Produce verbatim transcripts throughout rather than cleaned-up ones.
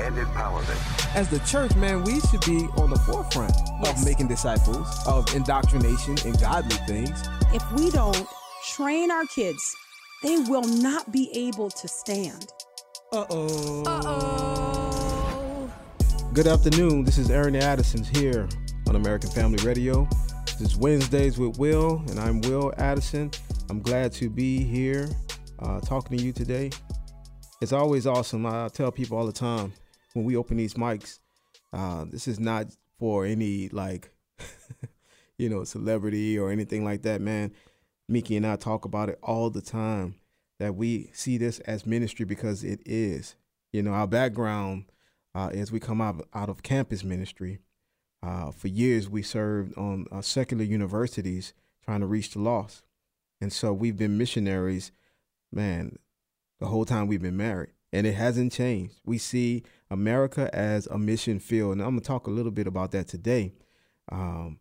and empowerment. As the church, man, we should be on the forefront yes. of making disciples, of indoctrination and godly things. If we don't train our kids, they will not be able to stand. Uh-oh. Uh-oh. Good afternoon. This is Airing the Addisons here on American Family Radio. This is Wednesdays with Wil, and I'm Wil Addison. I'm glad to be here uh, talking to you today. It's always awesome. I tell people all the time when we open these mics, uh, this is not for any, like, you know, celebrity or anything like that, man. Miki and I talk about it all the time, that we see this as ministry because it is. You know, our background uh, is we come out, out of campus ministry. Uh, for years, we served on uh, secular universities trying to reach the lost. And so we've been missionaries, man, the whole time we've been married. And it hasn't changed. We see America as a mission field. And I'm going to talk a little bit about that today. Um,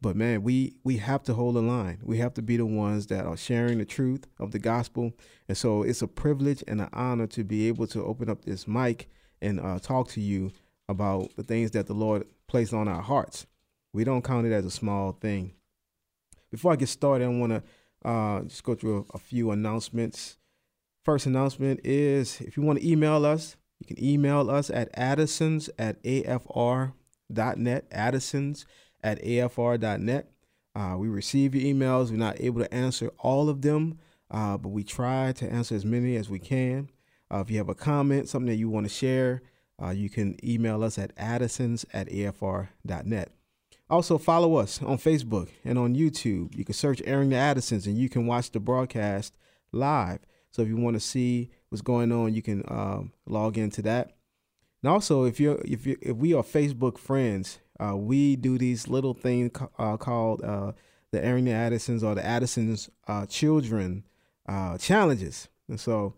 But, man, we we have to hold the line. We have to be the ones that are sharing the truth of the gospel. And so it's a privilege and an honor to be able to open up this mic and uh, talk to you about the things that the Lord placed on our hearts. We don't count it as a small thing. Before I get started, I want to uh, just go through a, a few announcements. First announcement is if you want to email us, you can email us at addisons at A F R dot net, addisons at A F R dot net. Uh, we receive your emails. We're not able to answer all of them, uh, but we try to answer as many as we can. Uh, if you have a comment, something that you want to share, uh, you can email us at addisons at A F R dot net. Also, follow us on Facebook and on YouTube. You can search Airing the Addisons, and you can watch the broadcast live. So if you want to see what's going on, you can uh, log into that. And also, if you're if you if we are Facebook friends, Uh, we do these little things uh, called uh, the Airing the Addisons or the Addisons uh, Children uh, Challenges. And so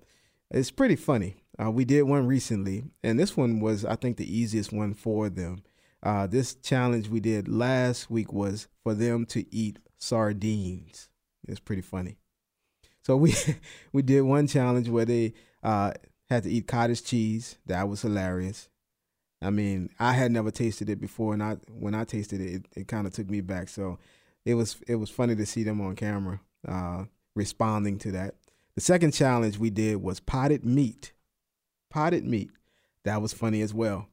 it's pretty funny. Uh, we did one recently, and this one was, I think, the easiest one for them. Uh, this challenge we did last week was for them to eat sardines. It's pretty funny. So we we did one challenge where they uh, had to eat cottage cheese. That was hilarious. I mean, I had never tasted it before, and I when I tasted it, it, it kind of took me back. So it was it was funny to see them on camera uh, responding to that. The second challenge we did was potted meat. Potted meat. That was funny as well.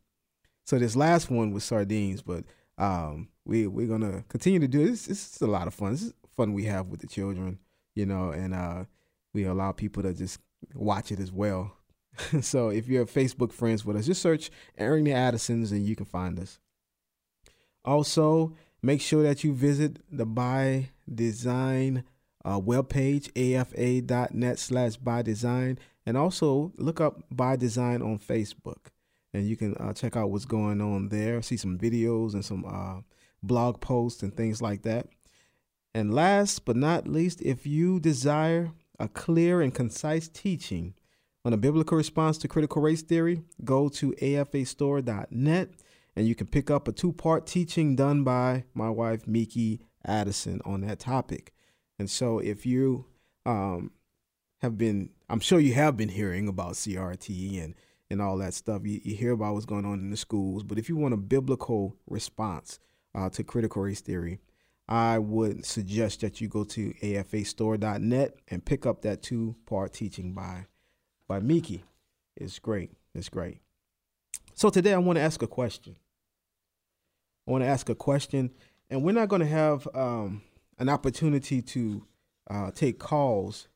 So this last one was sardines, but um, we, we're going to continue to do this. This is a lot of fun. This is fun we have with the children, you know, and uh, we allow people to just watch it as well. So if you're Facebook friends with us, just search Airing the Addisons and you can find us. Also, make sure that you visit the By Design uh, webpage, afa.net slash By Design. And also look up By Design on Facebook, and you can uh, check out what's going on there. See some videos and some uh, blog posts and things like that. And last but not least, if you desire a clear and concise teaching on a biblical response to critical race theory, go to A F A store dot net, and you can pick up a two-part teaching done by my wife, Miki Addison, on that topic. And so if you um, have been, I'm sure you have been hearing about C R T and, and all that stuff. You, you hear about what's going on in the schools. But if you want a biblical response uh, to critical race theory, I would suggest that you go to A F A store dot net and pick up that two-part teaching by By Miki. It's great. It's great. So today I want to ask a question. I want to ask a question, and we're not going to have um, an opportunity to uh, take calls.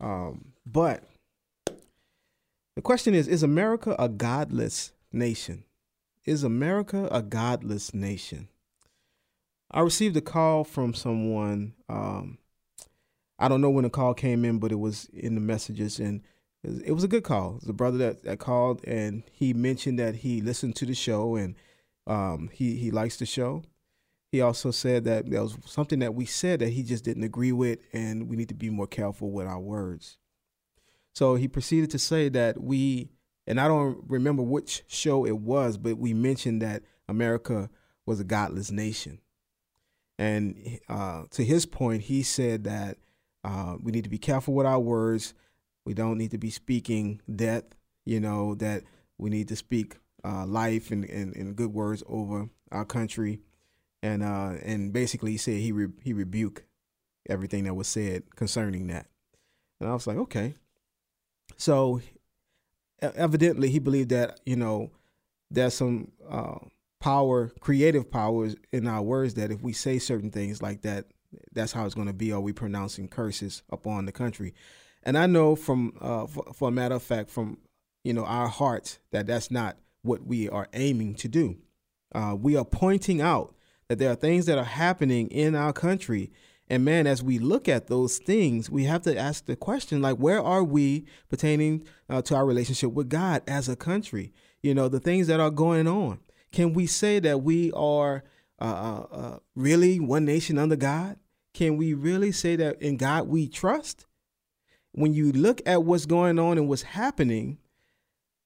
Um, but the question is, is America a godless nation? Is America a godless nation? I received a call from someone. Um, I don't know when the call came in, but it was in the messages, and it was a good call. It was a brother that, that called, and he mentioned that he listened to the show, and um, he, he likes the show. He also said that there was something that we said that he just didn't agree with, and we need to be more careful with our words. So he proceeded to say that we, and I don't remember which show it was, but we mentioned that America was a godless nation. And uh, to his point, he said that uh, we need to be careful with our words. We don't need to be speaking death, you know, that we need to speak uh, life and, and, and good words over our country. And uh, and basically he said he, re he rebuked everything that was said concerning that. And I was like, okay. So evidently he believed that, you know, there's some uh, power, creative powers in our words, that if we say certain things like that, that's how it's going to be. Are we pronouncing curses upon the country? And I know from, uh, for, for a matter of fact, from, you know, our hearts, that that's not what we are aiming to do. Uh, we are pointing out that there are things that are happening in our country. And man, as we look at those things, we have to ask the question, like, where are we pertaining uh, to our relationship with God as a country? You know, the things that are going on. Can we say that we are uh, uh, really one nation under God? Can we really say that in God we trust? When you look at what's going on and what's happening,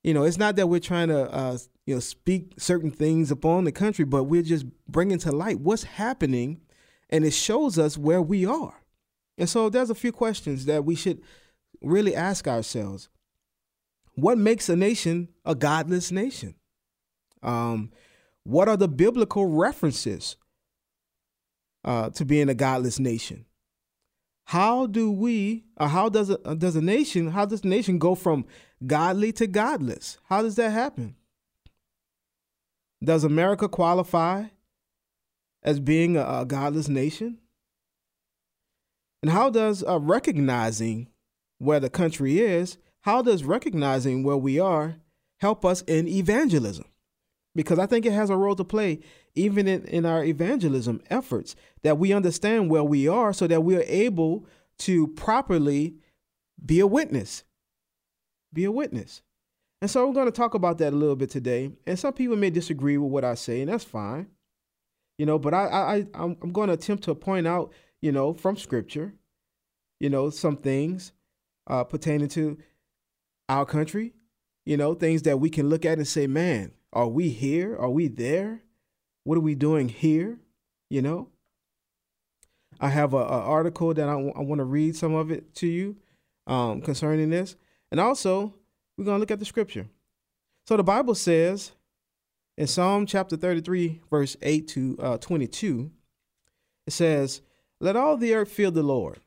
you know, it's not that we're trying to, uh, you know, speak certain things upon the country, but we're just bringing to light what's happening, and it shows us where we are. And so there's a few questions that we should really ask ourselves. What makes a nation a godless nation? Um, what are the biblical references uh, to being a godless nation? How do we, or how does a, does a nation, how does a nation go from godly to godless? How does that happen? Does America qualify as being a, a godless nation? And how does uh, recognizing where the country is, how does recognizing where we are help us in evangelism? Because I think it has a role to play even in, in our evangelism efforts, that we understand where we are so that we are able to properly be a witness, be a witness. And so we're going to talk about that a little bit today. And some people may disagree with what I say, and that's fine. You know, but I, I, I'm going to attempt to point out, you know, from Scripture, you know, some things uh, pertaining to our country, you know, things that we can look at and say, man, are we here? Are we there? What are we doing here? You know, I have a, a article that I, I want to read some of it to you um, concerning this. And also, we're going to look at the Scripture. So the Bible says in Psalm chapter thirty-three, verse eight to uh, twenty-two, it says, "Let all the earth fear the Lord.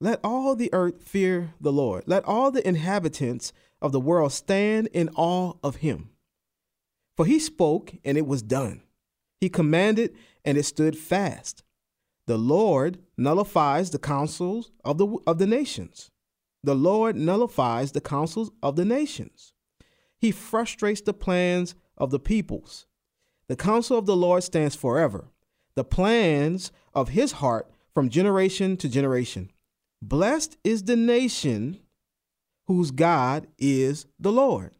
Let all the earth fear the Lord. Let all the inhabitants of the world stand in awe of him. For he spoke, and it was done. He commanded, and it stood fast. The Lord nullifies the counsels of the, of the nations. The Lord nullifies the counsels of the nations. He frustrates the plans of the peoples. The counsel of the Lord stands forever, the plans of his heart from generation to generation. Blessed is the nation whose God is the Lord.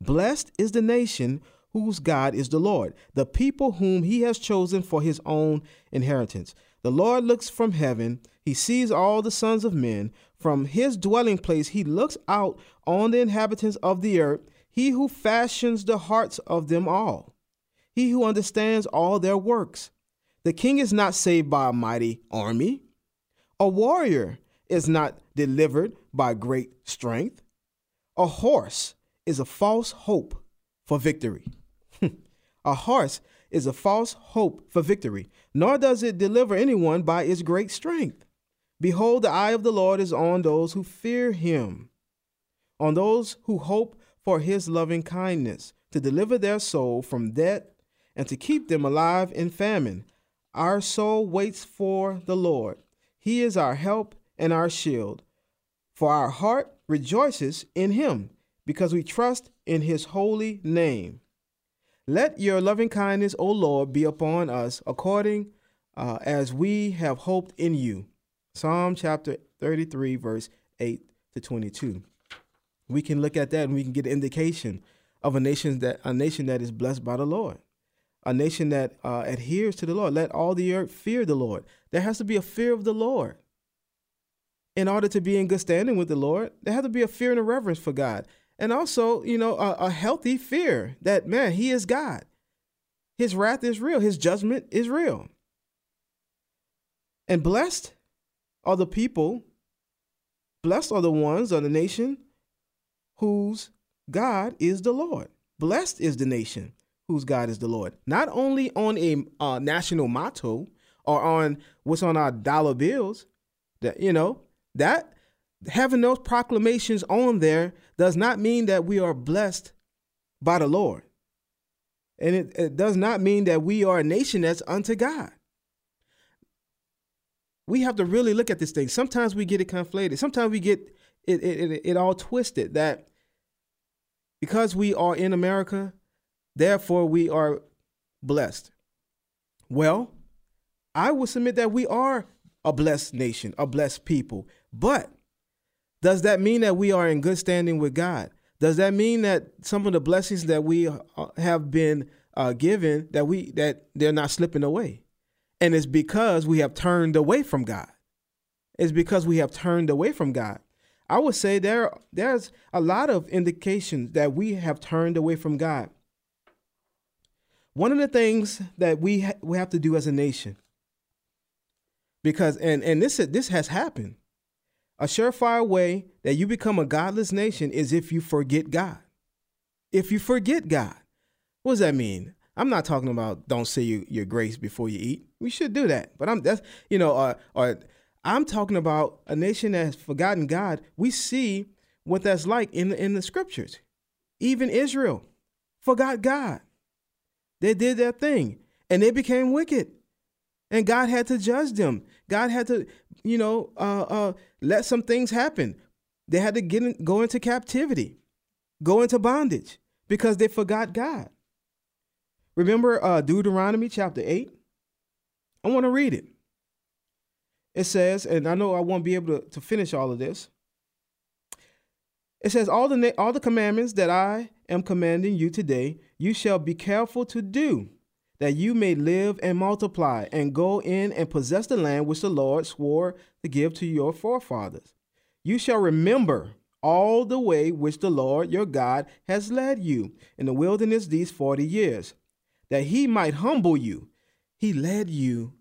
Blessed is the nation whose God is the Lord, the people whom he has chosen for his own inheritance. The Lord looks from heaven. He sees all the sons of men. From his dwelling place, he looks out on the inhabitants of the earth, he who fashions the hearts of them all, he who understands all their works. The king is not saved by a mighty army. A warrior is not delivered by great strength. A horse is a false hope for victory. A horse is a false hope for victory, nor does it deliver anyone by its great strength. Behold, the eye of the Lord is on those who fear him, on those who hope for his loving kindness, to deliver their soul from death and to keep them alive in famine. Our soul waits for the Lord. He is our help and our shield. For our heart rejoices in him, because we trust in his holy name. Let your loving kindness, O Lord, be upon us according uh, as we have hoped in you." Psalm chapter thirty-three, verse eight to twenty-two. We can look at that and we can get an indication of a nation that a nation that is blessed by the Lord. a nation that uh, adheres to the Lord. Let all the earth fear the Lord. There has to be a fear of the Lord. In order to be in good standing with the Lord, there has to be a fear and a reverence for God. And also, you know, a, a healthy fear that, man, he is God. His wrath is real. His judgment is real. And blessed are the people, blessed are the ones of the nation whose God is the Lord. Blessed is the nation whose God is the Lord. Not only on a uh, national motto or on what's on our dollar bills, that, you know, that having those proclamations on there does not mean that we are blessed by the Lord. And it, it does not mean that we are a nation that's unto God. We have to really look at this thing. Sometimes we get it conflated. Sometimes we get it, it, it, it all twisted that because we are in America, therefore we are blessed. Well, I will submit that we are a blessed nation, a blessed people. But does that mean that we are in good standing with God? Does that mean that some of the blessings that we have been uh, given, that we that they're not slipping away? And it's because we have turned away from God. It's because we have turned away from God. I would say there there's a lot of indications that we have turned away from God. One of the things that we ha- we have to do as a nation, because and and this this has happened. A surefire way that you become a godless nation is if you forget God. If you forget God, what does that mean? I'm not talking about don't say you, your grace before you eat. We should do that. But I'm that's you know, or uh, uh, I'm talking about a nation that has forgotten God. We see what that's like in the, in the scriptures. Even Israel forgot God. They did their thing and they became wicked. And God had to judge them. God had to, you know, uh, uh, let some things happen. They had to get in, go into captivity, go into bondage because they forgot God. Remember uh, Deuteronomy chapter eight? I want to read it. It says, and I know I won't be able to, to finish all of this. It says, all the, na- all the commandments that I am commanding you today, you shall be careful to do, that you may live and multiply and go in and possess the land which the Lord swore to give to your forefathers. You shall remember all the way which the Lord your God has led you in the wilderness these forty years, that he might humble you. He led you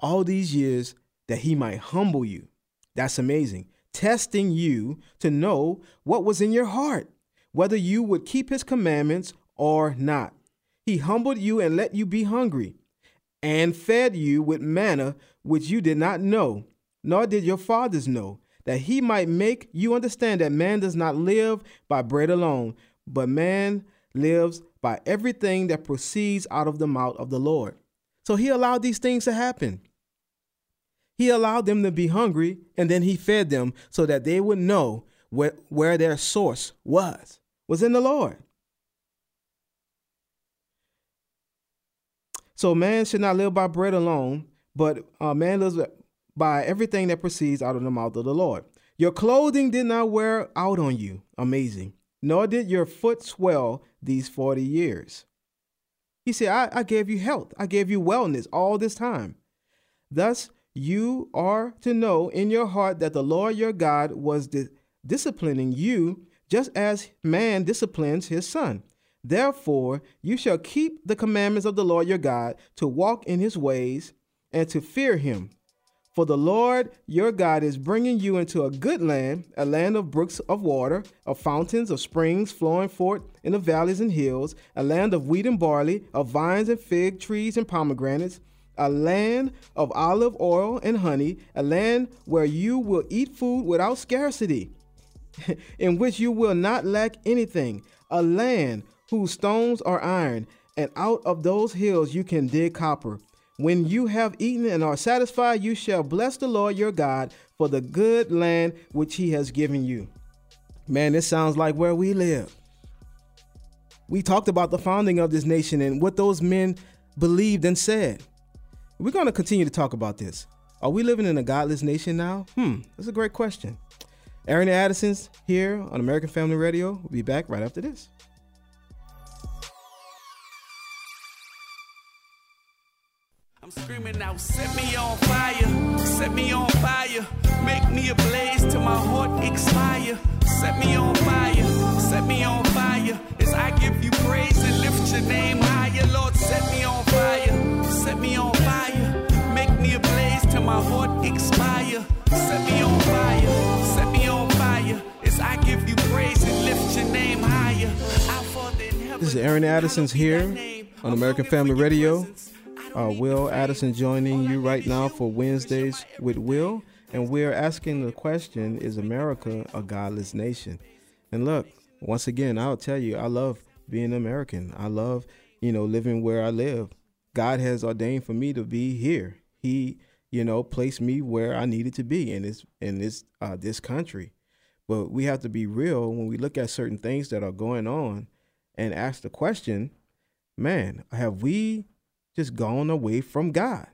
all these years that he might humble you. That's amazing. Testing you to know what was in your heart, whether you would keep his commandments or not. He humbled you and let you be hungry and fed you with manna, which you did not know, nor did your fathers know, that he might make you understand that man does not live by bread alone, but man lives by everything that proceeds out of the mouth of the Lord. So he allowed these things to happen. He allowed them to be hungry, and then he fed them so that they would know where, where their source was, was in the Lord. So man should not live by bread alone, but uh, man lives by everything that proceeds out of the mouth of the Lord. Your clothing did not wear out on you. Amazing. Nor did your foot swell these forty years. He said, I, I gave you health. I gave you wellness all this time. Thus, you are to know in your heart that the Lord your God was di- disciplining you just as man disciplines his son. Therefore, you shall keep the commandments of the Lord your God to walk in his ways and to fear him. For the Lord your God is bringing you into a good land, a land of brooks of water, of fountains, of springs flowing forth in the valleys and hills, a land of wheat and barley, of vines and fig trees and pomegranates, a land of olive oil and honey, a land where you will eat food without scarcity, in which you will not lack anything, a land whose stones are iron, and out of those hills you can dig copper. When you have eaten and are satisfied, you shall bless the Lord your God for the good land which he has given you. Man, this sounds like where we live. We talked about the founding of this nation and what those men believed and said. We're going to continue to talk about this. Are we living in a godless nation now? Hmm, that's a great question. Airing the Addisons here on American Family Radio. We'll be back right after this. I'm screaming out, set me on fire, set me on fire, make me a blaze till my heart expire. Set me on fire, set me on fire, as I give you praise and lift your name higher. Lord, set me on fire, set me on fire, make me a blaze till my heart expire. Set me on fire, set me on fire, as I give you praise and lift your name higher. This is Airing the Addisons here on American Family Radio. Uh, Wil Addison joining you right now for Wednesdays with Wil, and we're asking the question, is America a godless nation? And look, once again, I'll tell you, I love being American. I love, you know, living where I live. God has ordained for me to be here. He, you know, placed me where I needed to be in this, in this, uh, this country. But we have to be real when we look at certain things that are going on and ask the question, man, have we just gone away from God?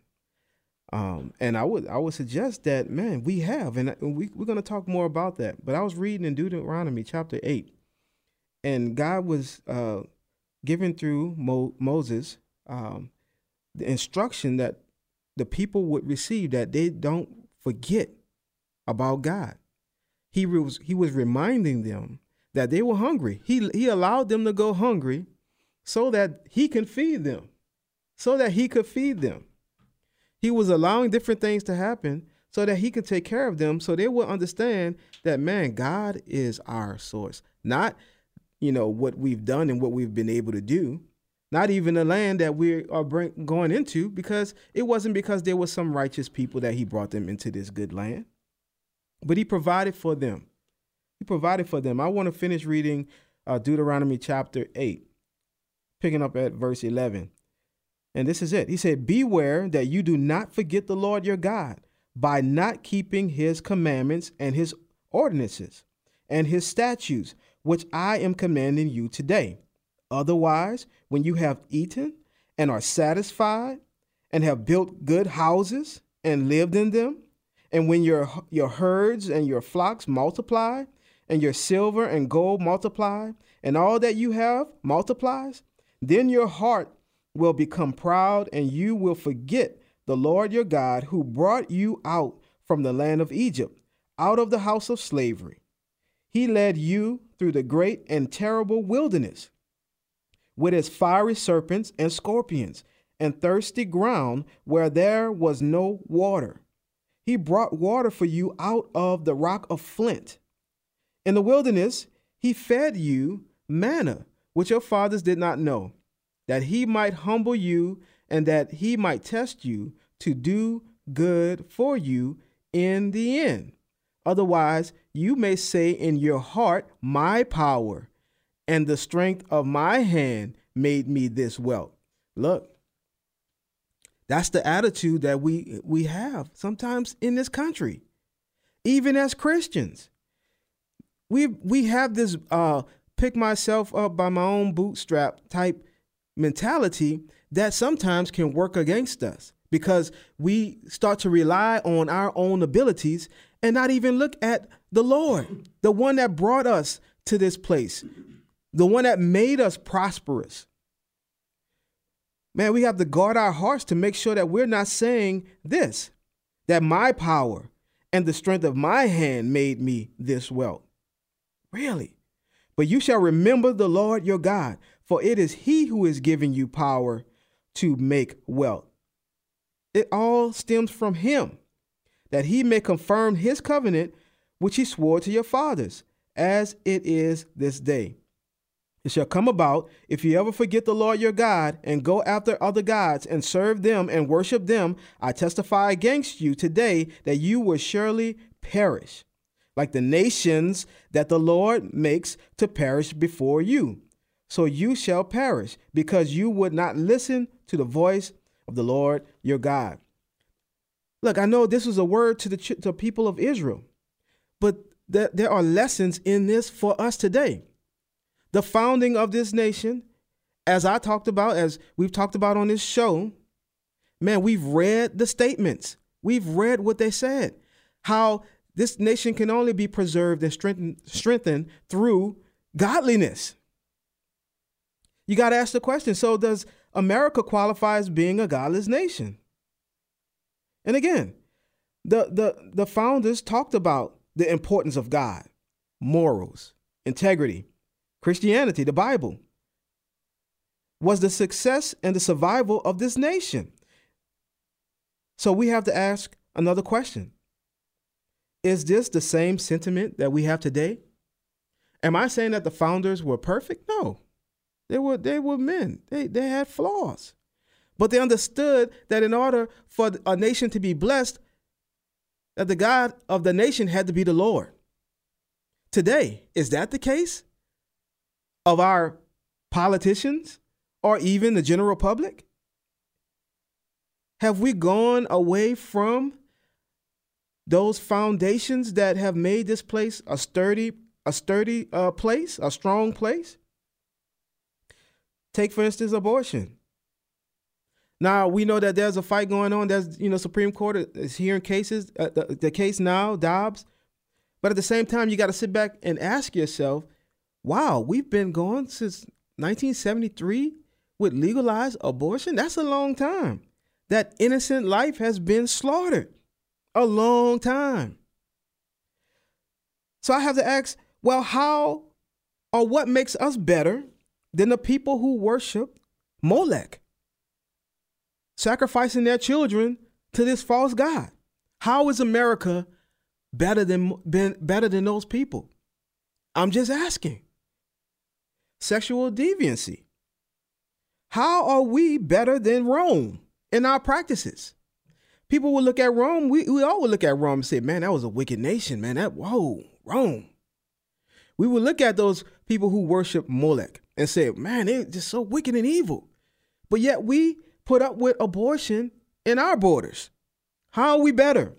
Um, and I would I would suggest that, man, we have, and we, we're going to talk more about that. But I was reading in Deuteronomy chapter eight, and God was uh, giving through Mo- Moses um, the instruction that the people would receive, that they don't forget about God. He was, he was reminding them that they were hungry. He, he allowed them to go hungry so that he can feed them. So that he could feed them. He was allowing different things to happen so that he could take care of them, so they would understand that, man, God is our source. Not, you know, what we've done and what we've been able to do. Not even the land that we are bring, going into, because it wasn't because there were some righteous people that he brought them into this good land. But he provided for them. He provided for them. I want to finish reading uh, Deuteronomy chapter eight, picking up at verse eleven. And this is it. He said, beware that you do not forget the Lord your God by not keeping his commandments and his ordinances and his statutes, which I am commanding you today. Otherwise, when you have eaten and are satisfied and have built good houses and lived in them, and when your your herds and your flocks multiply and your silver and gold multiply and all that you have multiplies, then your heart will become proud, and you will forget the Lord your God, who brought you out from the land of Egypt, out of the house of slavery. He led you through the great and terrible wilderness with its fiery serpents and scorpions and thirsty ground where there was no water. He brought water for you out of the rock of flint. In the wilderness, he fed you manna, which your fathers did not know, that he might humble you and that he might test you to do good for you in the end. Otherwise, you may say in your heart, my power and the strength of my hand made me this wealth. Look, that's the attitude that we, we have sometimes in this country, even as Christians. We, we have this uh, pick myself up by my own bootstrap type mentality that sometimes can work against us, because we start to rely on our own abilities and not even look at the Lord, the one that brought us to this place, the one that made us prosperous. Man, we have to guard our hearts to make sure that we're not saying this, that my power and the strength of my hand made me this wealth. Really? But you shall remember the Lord your God, for it is he who is giving you power to make wealth. It all stems from him, that he may confirm his covenant, which he swore to your fathers, as it is this day. It shall come about, if you ever forget the Lord your God and go after other gods and serve them and worship them, I testify against you today that you will surely perish, like the nations that the Lord makes to perish before you. So you shall perish, because you would not listen to the voice of the Lord your God. Look, I know this is a word to the to the people of Israel, but th- there are lessons in this for us today. The founding of this nation, as I talked about, as we've talked about on this show, man, we've read the statements. We've read what they said, how this nation can only be preserved and strengthened, strengthened through godliness. You got to ask the question, so does America qualify as being a godless nation? And again, the, the, the founders talked about the importance of God, morals, integrity, Christianity, the Bible, was the success and the survival of this nation. So we have to ask another question. Is this the same sentiment that we have today? Am I saying that the founders were perfect? No. They were they were men. They they had flaws. But they understood that in order for a nation to be blessed, that the God of the nation had to be the Lord. Today, is that the case of our politicians or even the general public? Have we gone away from those foundations that have made this place a sturdy, a sturdy uh, place, a strong place? Take, for instance, abortion. Now, we know that there's a fight going on. There's, you know, Supreme Court is hearing cases, uh, the, the case now, Dobbs. But at the same time, you got to sit back and ask yourself, wow, we've been going since nineteen seventy-three with legalized abortion. That's a long time. That innocent life has been slaughtered a long time. So I have to ask, well, how or what makes us better than the people who worship Molech, sacrificing their children to this false god? How is America better than better than those people? I'm just asking. Sexual deviancy. How are we better than Rome in our practices? People will look at Rome. We, we all will look at Rome and say, man, that was a wicked nation, man. That, whoa, Rome. We will look at those people who worship Molech and say, man, they're just so wicked and evil. But yet we put up with abortion in our borders. How are we better?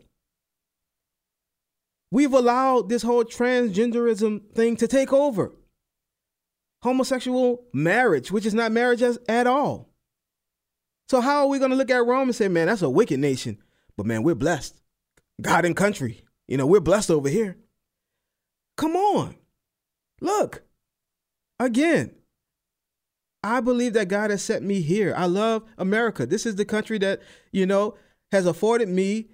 We've allowed this whole transgenderism thing to take over. Homosexual marriage, which is not marriage as, at all. So how are we going to look at Rome and say, man, that's a wicked nation, but man, we're blessed. God and country, you know, we're blessed over here. Come on. Look, again, I believe that God has set me here. I love America. This is the country that, you know, has afforded me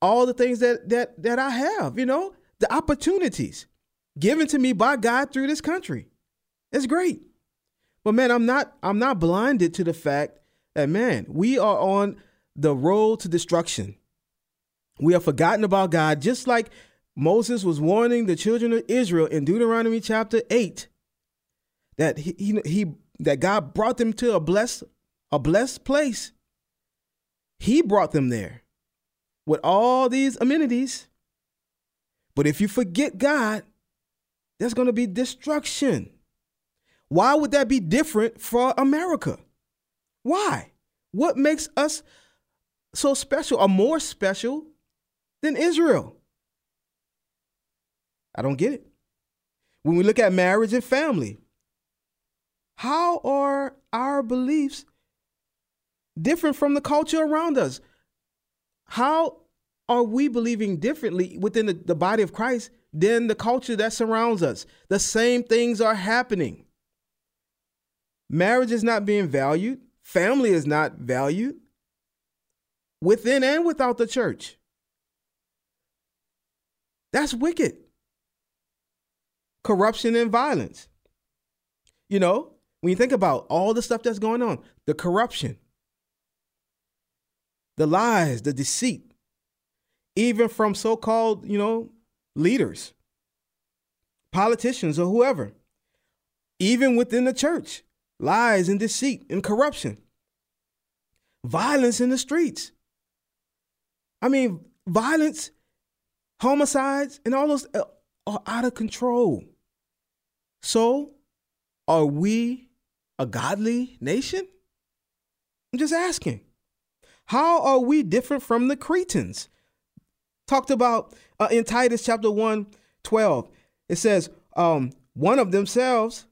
all the things that that that I have, you know, the opportunities given to me by God through this country. It's great. But man, I'm not I'm not blinded to the fact that, man, we are on the road to destruction. We have forgotten about God, just like Moses was warning the children of Israel in Deuteronomy chapter eight, that he, he, he that God brought them to a blessed a blessed place. He brought them there with all these amenities. But if you forget God, there's going to be destruction. Why would that be different for America? Why? What makes us so special or more special than Israel? I don't get it. When we look at marriage and family, how are our beliefs different from the culture around us? How are we believing differently within the, the body of Christ than the culture that surrounds us? The same things are happening. Marriage is not being valued. Family is not valued within and without the church. That's wicked. Corruption and violence. You know, when you think about all the stuff that's going on, the corruption, the lies, the deceit, even from so-called, you know, leaders, politicians or whoever, even within the church. Lies and deceit and corruption. Violence in the streets. I mean, violence, homicides, and all those are out of control. So, are we a godly nation? I'm just asking. How are we different from the Cretans? Talked about uh, in Titus chapter one, twelve. It says, um, one of themselves,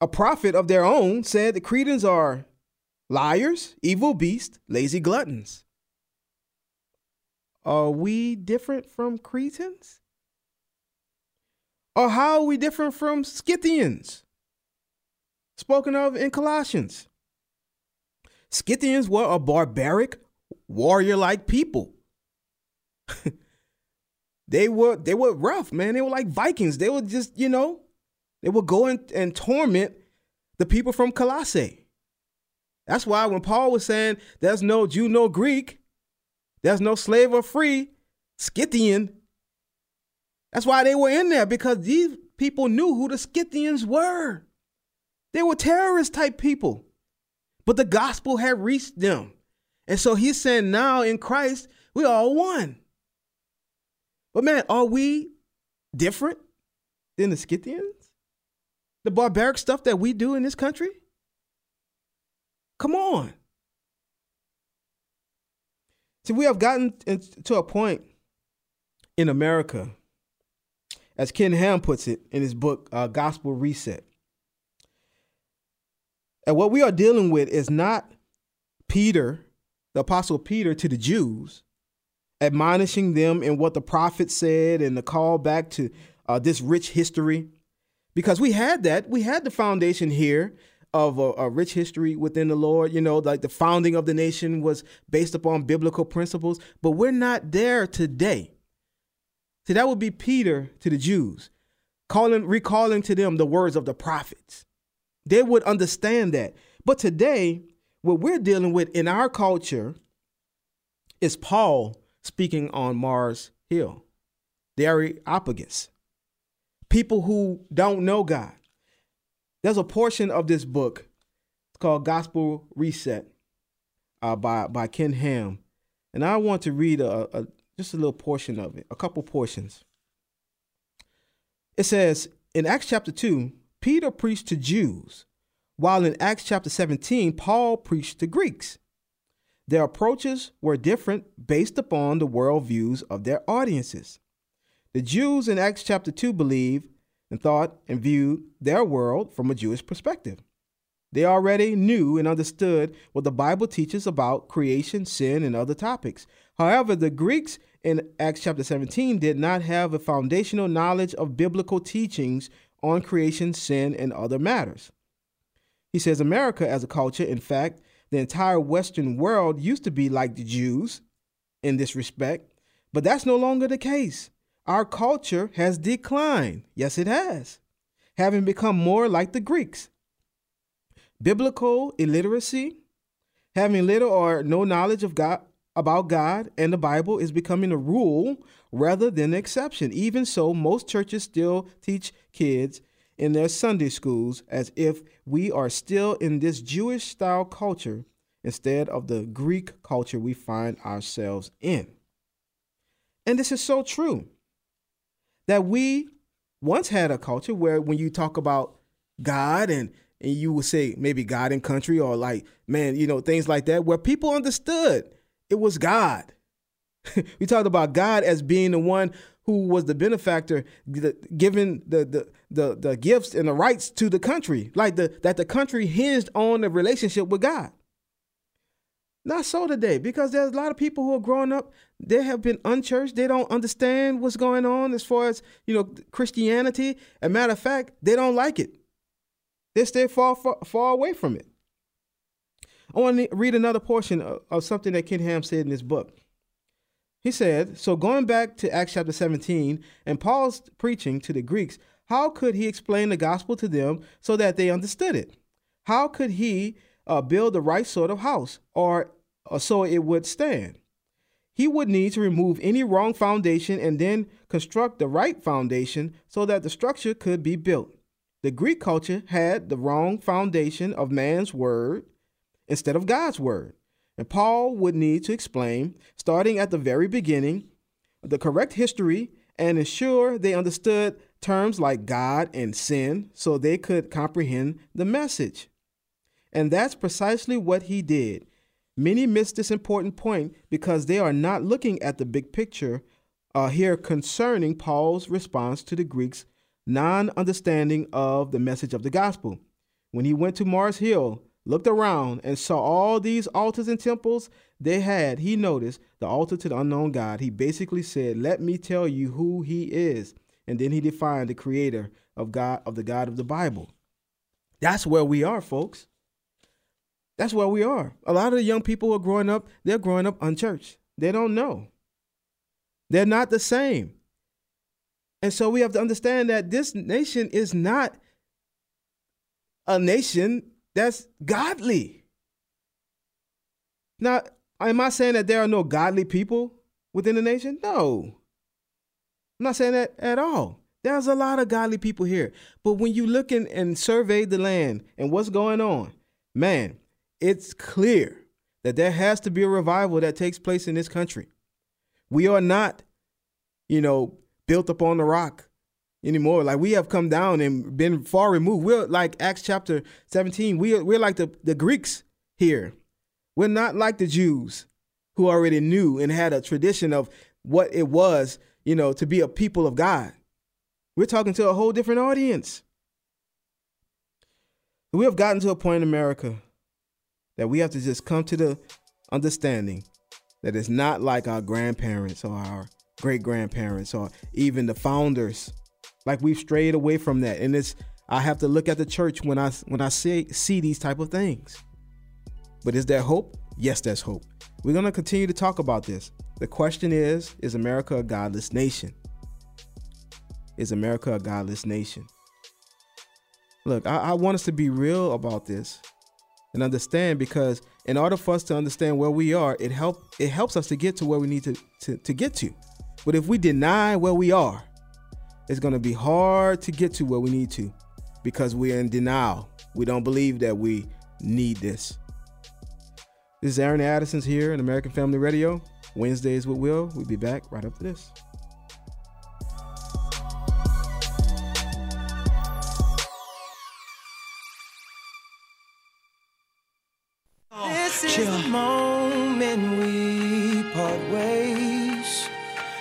a prophet of their own, said the Cretans are liars, evil beasts, lazy gluttons. Are we different from Cretans? Or how are we different from Scythians, spoken of in Colossians? Scythians were a barbaric, warrior-like people They were they were rough, man. They were like Vikings. They were just, you know, they would go and, and torment the people from Colossae. That's why when Paul was saying there's no Jew, no Greek, there's no slave or free, Scythian. That's why they were in there, because these people knew who the Scythians were. They were terrorist type people, but the gospel had reached them. And so he's saying now in Christ, we all one. But man, are we different than the Scythians? The barbaric stuff that we do in this country? Come on. See, we have gotten to a point in America, as Ken Ham puts it in his book, uh, Gospel Reset. And what we are dealing with is not Peter, the Apostle Peter, to the Jews, admonishing them in what the prophet said and the call back to uh, this rich history, because we had that. We had the foundation here of a, a rich history within the Lord. You know, like the founding of the nation was based upon biblical principles, but we're not there today. See, that would be Peter to the Jews, calling, recalling to them the words of the prophets. They would understand that. But today, what we're dealing with in our culture is Paul speaking on Mars Hill, the Areopagus, people who don't know God. There's a portion of this book, it's called Gospel Reset uh, by, by Ken Ham. And I want to read a, a, just a little portion of it, a couple portions. It says, in Acts chapter two, Peter preached to Jews, while in Acts chapter seventeen, Paul preached to Greeks. Their approaches were different based upon the worldviews of their audiences. The Jews in Acts chapter two believed and thought and viewed their world from a Jewish perspective. They already knew and understood what the Bible teaches about creation, sin, and other topics. However, the Greeks in Acts chapter seventeen did not have a foundational knowledge of biblical teachings on creation, sin, and other matters. He says America as a culture, in fact, the entire Western world, used to be like the Jews in this respect, but that's no longer the case. Our culture has declined. Yes, it has, having become more like the Greeks. Biblical illiteracy, having little or no knowledge of God, about God and the Bible, is becoming a rule rather than an exception. Even so, most churches still teach kids in their Sunday schools as if we are still in this Jewish style culture instead of the Greek culture we find ourselves in. And this is so true, that we once had a culture where when you talk about God and, and you would say maybe God and country, or like, man, you know, things like that, where people understood it was God. We talked about God as being the one who was the benefactor, the, giving the, the the the gifts and the rights to the country, like the that the country hinged on the relationship with God. Not so today, because there's a lot of people who are growing up, they have been unchurched, they don't understand what's going on as far as, you know, Christianity. As a matter of fact, they don't like it. They stay far, far, far away from it. I want to read another portion of, of something that Ken Ham said in this book. He said, so going back to Acts chapter seventeen and Paul's preaching to the Greeks, how could he explain the gospel to them so that they understood it? How could he uh, build the right sort of house or, or so it would stand? He would need to remove any wrong foundation and then construct the right foundation so that the structure could be built. The Greek culture had the wrong foundation of man's word instead of God's word. And Paul would need to explain, starting at the very beginning, the correct history and ensure they understood terms like God and sin so they could comprehend the message. And that's precisely what he did. Many miss this important point because they are not looking at the big picture uh, here concerning Paul's response to the Greeks' non-understanding of the message of the gospel. When he went to Mars Hill, looked around and saw all these altars and temples they had, he noticed the altar to the unknown God. He basically said, let me tell you who he is. And then he defined the creator of God, of the God of the Bible. That's where we are, folks. That's where we are. A lot of the young people who are growing up, they're growing up unchurched. They don't know. They're not the same. And so we have to understand that this nation is not a nation that's godly. Now, am I saying that there are no godly people within the nation? No. I'm not saying that at all. There's a lot of godly people here. But when you look in and survey the land and what's going on, man, it's clear that there has to be a revival that takes place in this country. We are not, you know, built upon the rock anymore. Like, we have come down and been far removed. We're like Acts chapter seventeen. We are, we're like the, the Greeks here. We're not like the Jews who already knew and had a tradition of what it was, you know, to be a people of God. We're talking to a whole different audience. We have gotten to a point in America that we have to just come to the understanding that it's not like our grandparents or our great-grandparents or even the founders. Like, we've strayed away from that. And it's, I have to look at the church when I when I see, see these type of things. But is there hope? Yes, there's hope. We're going to continue to talk about this. The question is, is America a godless nation? Is America a godless nation? Look, I, I want us to be real about this and understand, because in order for us to understand where we are, it help it helps us to get to where we need to, to, to get to. But if we deny where we are, it's going to be hard to get to where we need to, because we're in denial. We don't believe that we need this. This is Airing the Addisons here on American Family Radio, Wednesdays with Wil. We'll be back right after this. This is the moment we part ways,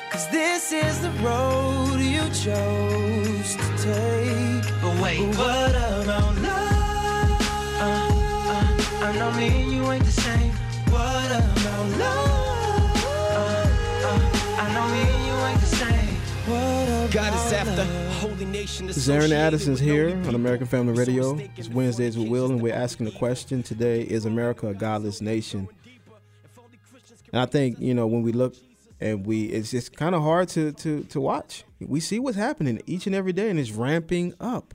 'cause this is the road you chose to take. But wait, but what about love? Uh, uh, I know me and you ain't the same. What about love? Uh, uh, I know me and you ain't the same. What about God is after holy nation. This is Airing the Addisons here on American Family Radio. It's Wednesdays with Wil, and we're asking the question today: is America a godless nation? And I think, you know, when we look and we, it's just kind of hard to to to watch. We see what's happening each and every day, and it's ramping up.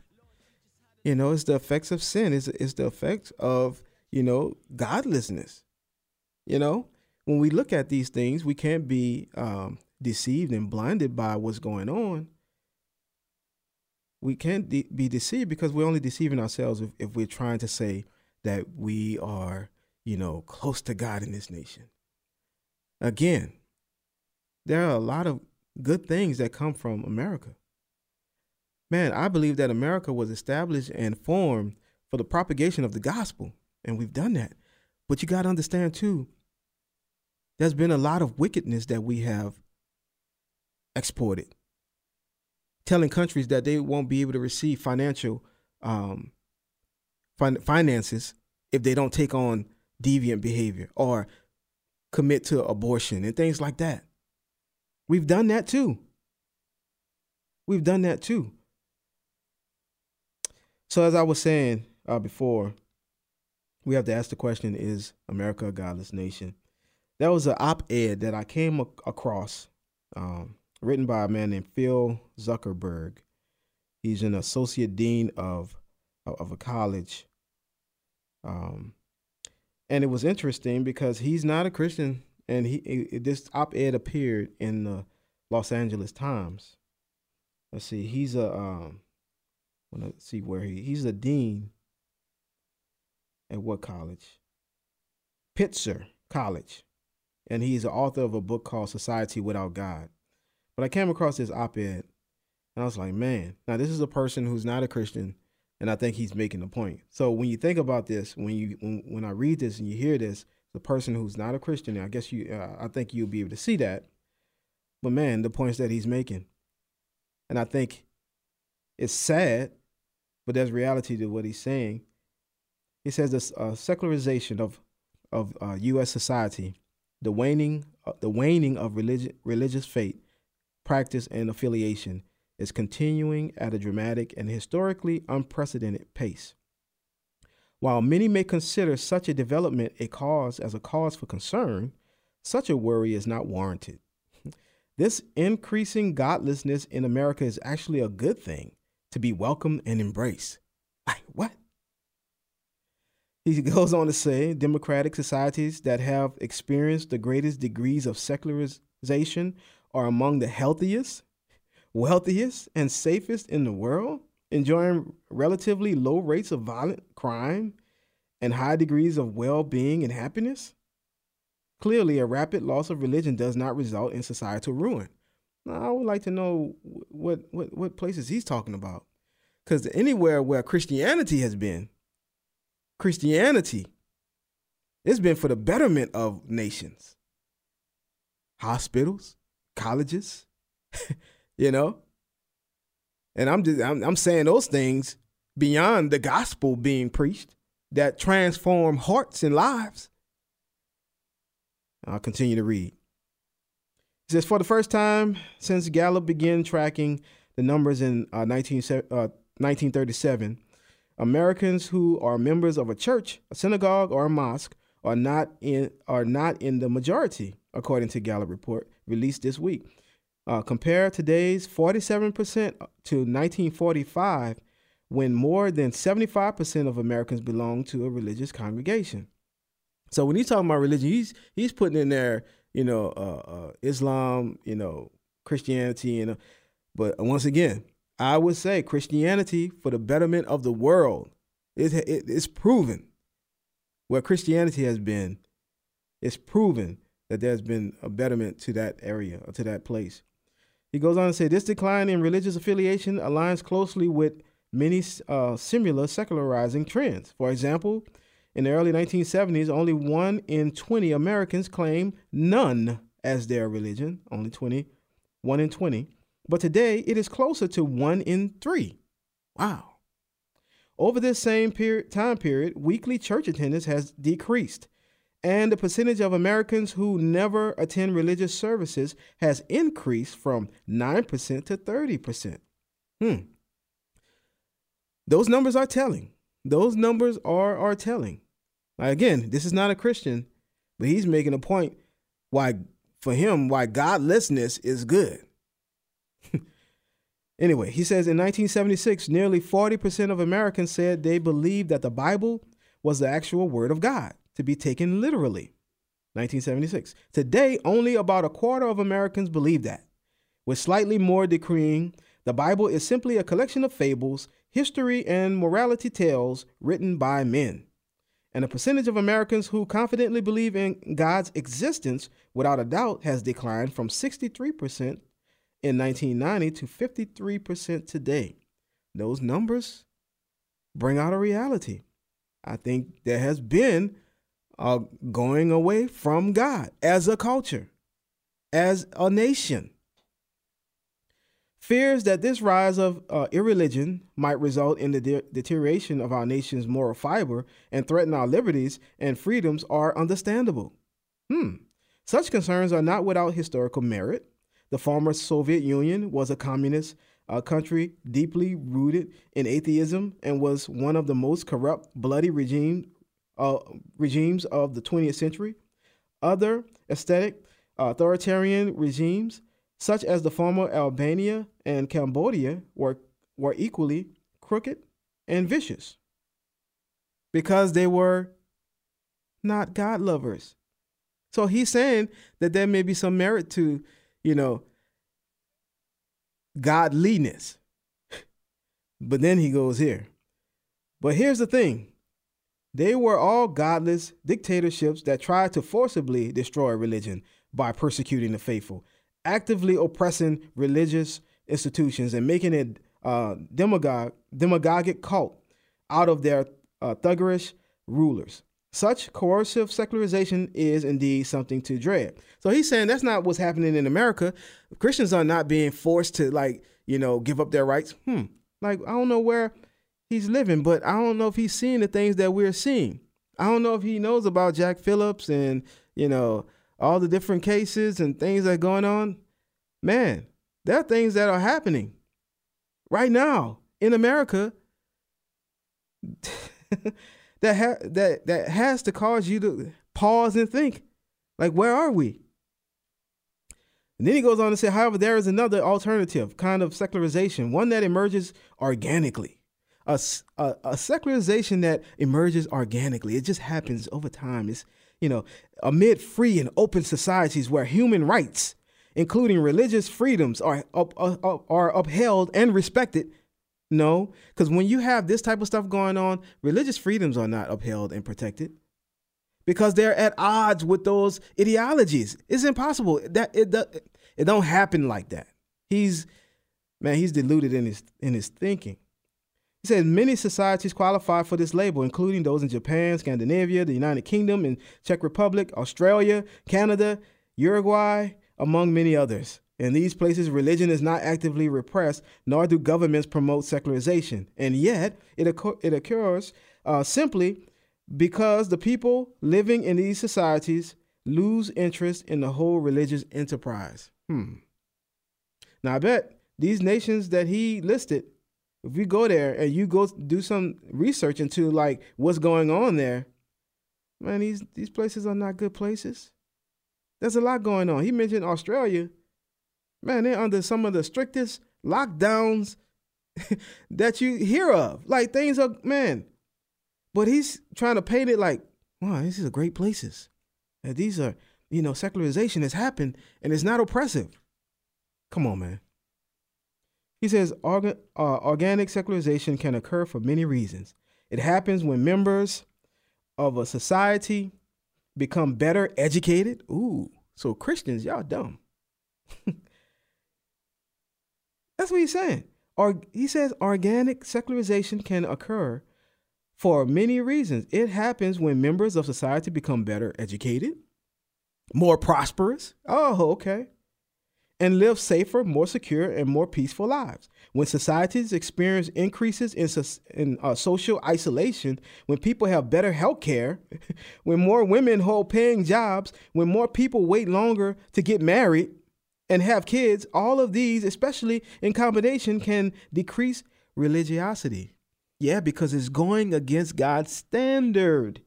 You know, it's the effects of sin. It's it's the effects of, you know, godlessness. You know, when we look at these things, we can't be um, deceived and blinded by what's going on. We can't de- be deceived, because we're only deceiving ourselves if, if we're trying to say that we are, you know, close to God in this nation. Again, there are a lot of good things that come from America. Man, I believe that America was established and formed for the propagation of the gospel, and we've done that. But you got to understand, too, there's been a lot of wickedness that we have exported, telling countries that they won't be able to receive financial um, fin- finances if they don't take on deviant behavior or commit to abortion and things like that. We've done that too. We've done that too. So as I was saying uh, before, we have to ask the question, is America a godless nation? That was an op-ed that I came ac- across um, written by a man named Phil Zuckerberg. He's an associate dean of of a college. Um, and it was interesting because he's not a Christian, and he it, this op-ed appeared in the Los Angeles Times. Let's see, he's a um, want to see where he he's a dean at what college? Pitzer College, and he's the author of a book called Society Without God. But I came across this op-ed, and I was like, man, now this is a person who's not a Christian, and I think he's making a point. So when you think about this, when you when, when I read this and you hear this, the person who's not a Christian, I guess you, uh, I think you'll be able to see that. But man, the points that he's making, and I think it's sad, but there's reality to what he's saying. He says this uh, secularization of of uh, U S society, the waning uh, the waning of religion religious faith, practice, and affiliation is continuing at a dramatic and historically unprecedented pace. While many may consider such a development a cause as a cause for concern, such a worry is not warranted. This increasing godlessness in America is actually a good thing to be welcomed and embraced. Like, what? He goes on to say, democratic societies that have experienced the greatest degrees of secularization are among the healthiest, wealthiest, and safest in the world, enjoying relatively low rates of violent crime and high degrees of well-being and happiness. Clearly, a rapid loss of religion does not result in societal ruin. Now, I would like to know what, what, what places he's talking about, because anywhere where Christianity has been, Christianity, it's been for the betterment of nations, hospitals, colleges, you know. And I'm just I'm, I'm saying those things beyond the gospel being preached that transform hearts and lives. I'll continue to read. It says, for the first time since Gallup began tracking the numbers in nineteen thirty-seven Americans who are members of a church, a synagogue, or a mosque are not in are not in the majority, according to Gallup report released this week. Uh, compare today's forty-seven percent to nineteen forty-five, when more than seventy-five percent of Americans belong to a religious congregation. So when he's talking about religion, he's he's putting in there, you know, uh, uh, Islam, you know, Christianity, and uh, but once again, I would say Christianity for the betterment of the world. It, it, it's proven where Christianity has been. It's proven that there's been a betterment to that area or to that place. He goes on to say this decline in religious affiliation aligns closely with many uh, similar secularizing trends. For example, in the early nineteen seventies, only one in twenty Americans claimed none as their religion. Only twenty, one in twenty. But today, it is closer to one in three. Wow. Over this same period, time period, weekly church attendance has decreased, and the percentage of Americans who never attend religious services has increased from nine percent to thirty percent. Hmm. Those numbers are telling. Those numbers are, are telling. Now, again, this is not a Christian, but he's making a point why, for him, why godlessness is good. Anyway, he says in nineteen seventy-six, nearly forty percent of Americans said they believed that the Bible was the actual word of God to be taken literally. nineteen seventy-six. Today, only about a quarter of Americans believe that, with slightly more decreeing the Bible is simply a collection of fables, history, and morality tales written by men. And the percentage of Americans who confidently believe in God's existence without a doubt has declined from sixty-three percent in nineteen ninety to fifty-three percent today. Those numbers bring out a reality. I think there has been a going away from God as a culture, as a nation. Fears that this rise of uh, irreligion might result in the de- deterioration of our nation's moral fiber and threaten our liberties and freedoms are understandable. Hmm. Such concerns are not without historical merit. The former Soviet Union was a communist uh, country deeply rooted in atheism and was one of the most corrupt, bloody regime, uh, regimes of the twentieth century. Other aesthetic uh, authoritarian regimes, such as the former Albania and Cambodia, were, were equally crooked and vicious because they were not God lovers. So he's saying that there may be some merit to, you know, godliness. But then he goes here. But here's the thing. They were all godless dictatorships that tried to forcibly destroy religion by persecuting the faithful, actively oppressing religious institutions, and making it uh, demagogue, demagogic cult out of their uh, thuggerish rulers. Such coercive secularization is indeed something to dread. So he's saying that's not what's happening in America. Christians are not being forced to, like, you know, give up their rights. Hmm. Like, I don't know where he's living, but I don't know if he's seeing the things that we're seeing. I don't know if he knows about Jack Phillips and, you know, all the different cases and things that are going on. Man, there are things that are happening right now in America That ha- that that has to cause you to pause and think, like, where are we? And then he goes on to say, however, there is another alternative kind of secularization, one that emerges organically, a, a, a secularization that emerges organically. It just happens over time. It's, you know, amid free and open societies where human rights, including religious freedoms, are, up, up, are upheld and respected. No, because when you have this type of stuff going on, religious freedoms are not upheld and protected because they're at odds with those ideologies. It's impossible. That it it don't happen like that. He's man, he's deluded in his in his thinking. He says many societies qualify for this label, including those in Japan, Scandinavia, the United Kingdom, and Czech Republic, Australia, Canada, Uruguay, among many others. In these places, religion is not actively repressed, nor do governments promote secularization. And yet, it, occur- it occurs uh, simply because the people living in these societies lose interest in the whole religious enterprise. Hmm. Now, I bet these nations that he listed, if you go there and you go do some research into like what's going on there, man, these, these places are not good places. There's a lot going on. He mentioned Australia. Man, they're under some of the strictest lockdowns that you hear of. Like, things are, man. But he's trying to paint it like, wow, these are great places. And these are, you know, secularization has happened, and it's not oppressive. Come on, man. He says organ, uh, organic secularization can occur for many reasons. It happens when members of a society become better educated. Ooh, so Christians, y'all dumb. That's what he's saying. Or, he says organic secularization can occur for many reasons. It happens when members of society become better educated, more prosperous. Oh, okay. And live safer, more secure, and more peaceful lives. When societies experience increases in, so, in uh, social isolation, when people have better health care, when more women hold paying jobs, when more people wait longer to get married and have kids, all of these, especially in combination, can decrease religiosity. Yeah, because it's going against God's standard.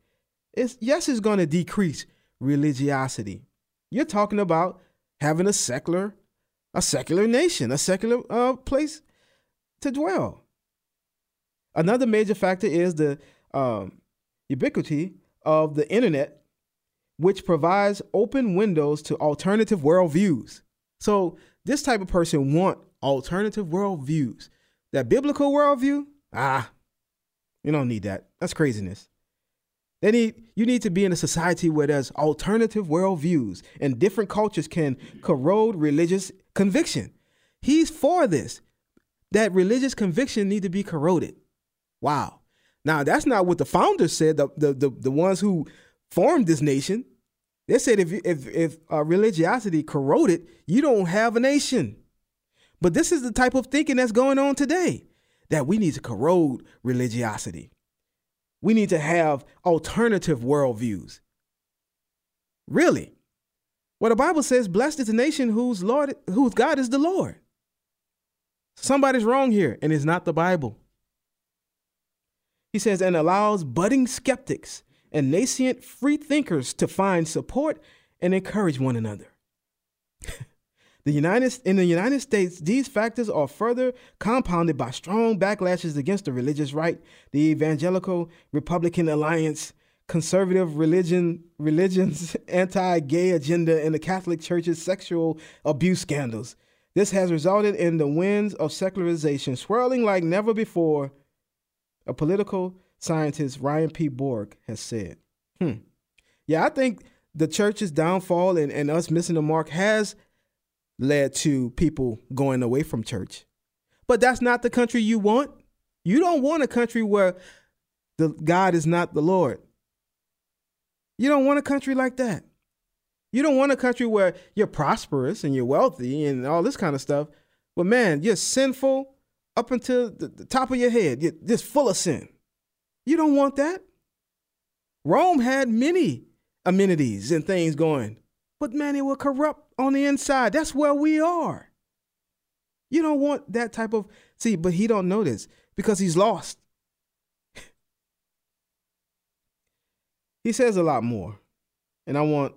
It's, yes, it's going to decrease religiosity. You're talking about having a secular, a secular nation, a secular uh, place to dwell. Another major factor is the um, ubiquity of the internet, which provides open windows to alternative worldviews. So this type of person want alternative worldviews. That biblical worldview, ah, you don't need that. That's craziness. They need, you need to be in a society where there's alternative worldviews and different cultures can corrode religious conviction. He's for this, that religious conviction need to be corroded. Wow. Now, that's not what the founders said, the the the, the ones who formed this nation. They said if if if uh, religiosity corroded, you don't have a nation. But this is the type of thinking that's going on today, that we need to corrode religiosity. We need to have alternative worldviews. Really? Well, the Bible says, blessed is the nation whose Lord, whose God is the Lord. Somebody's wrong here, and it's not the Bible. He says, and allows budding skeptics and nascent free thinkers to find support and encourage one another. The United, in the United States, these factors are further compounded by strong backlashes against the religious right, the Evangelical Republican Alliance, conservative religion, religions, anti-gay agenda, and the Catholic Church's sexual abuse scandals. This has resulted in the winds of secularization swirling like never before, a political scientist, Ryan P. Burge, has said. Hmm. Yeah, I think the church's downfall and, and us missing the mark has led to people going away from church. But that's not the country you want. You don't want a country where the God is not the Lord. You don't want a country like that. You don't want a country where you're prosperous and you're wealthy and all this kind of stuff. But man, you're sinful up until the, the top of your head. You're just full of sin. You don't want that. Rome had many amenities and things going, but man, it will corrupt on the inside. That's where we are. You don't want that type of, see, but he don't know this because he's lost. He says a lot more, and I won't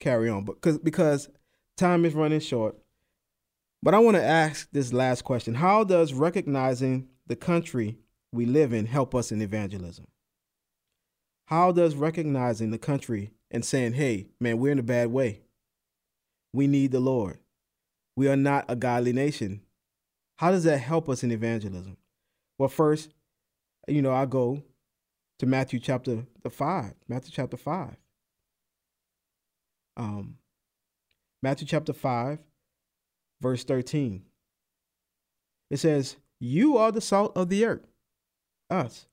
carry on, but because time is running short, but I want to ask this last question. How does recognizing the country we live in help us in evangelism? How does recognizing the country and saying, hey, man, we're in a bad way. We need the Lord. We are not a godly nation. How does that help us in evangelism? Well, first, you know, I go to Matthew chapter the five, Matthew chapter five. Um, Matthew chapter five, verse thirteen. It says, you are the salt of the earth, us.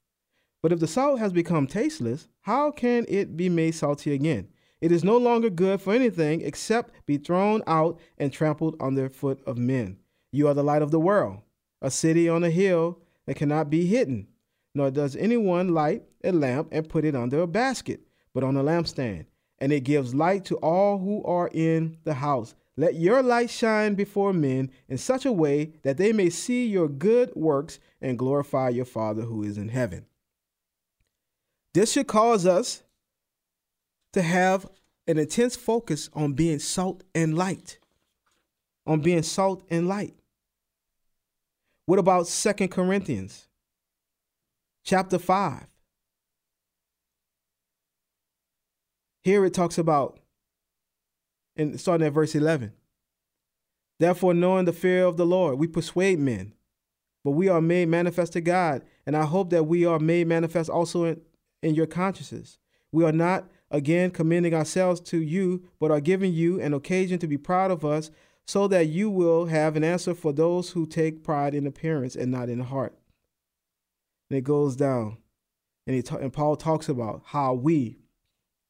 But if the salt has become tasteless, how can it be made salty again? It is no longer good for anything except be thrown out and trampled under the foot of men. You are the light of the world, a city on a hill that cannot be hidden. Nor does anyone light a lamp and put it under a basket, but on a lampstand. And it gives light to all who are in the house. Let your light shine before men in such a way that they may see your good works and glorify your Father who is in heaven. This should cause us to have an intense focus on being salt and light, on being salt and light. What about Second Corinthians chapter five? Here it talks about, and starting at verse eleven, therefore knowing the fear of the Lord, we persuade men, but we are made manifest to God, and I hope that we are made manifest also in, in your consciences. We are not again commending ourselves to you, but are giving you an occasion to be proud of us, so that you will have an answer for those who take pride in appearance and not in heart. And it goes down, and, he ta- and Paul talks about how we,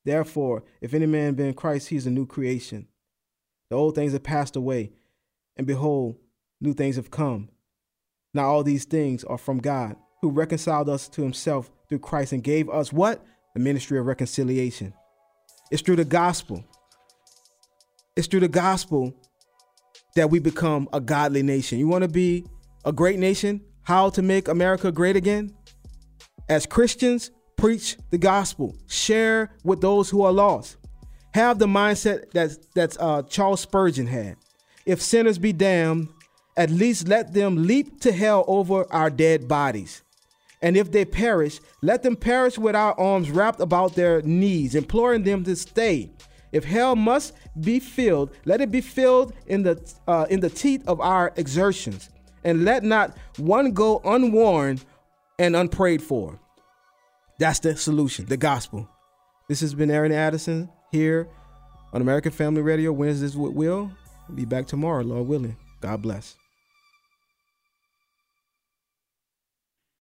therefore, if any man be in Christ, he's a new creation. The old things have passed away, and behold, new things have come. Now all these things are from God, who reconciled us to himself through Christ and gave us what? The ministry of reconciliation. It's through the gospel. It's through the gospel that we become a godly nation. You want to be a great nation? How to make America great again? As Christians, preach the gospel. Share with those who are lost. Have the mindset that that's, uh, Charles Spurgeon had. If sinners be damned, at least let them leap to hell over our dead bodies. And if they perish, let them perish with our arms wrapped about their knees, imploring them to stay. If hell must be filled, let it be filled in the uh, in the teeth of our exertions, and let not one go unwarned and unprayed for. That's the solution, the gospel. This has been Airing the Addison here on American Family Radio, Wednesdays with Wil. We'll be back tomorrow, Lord willing. God bless.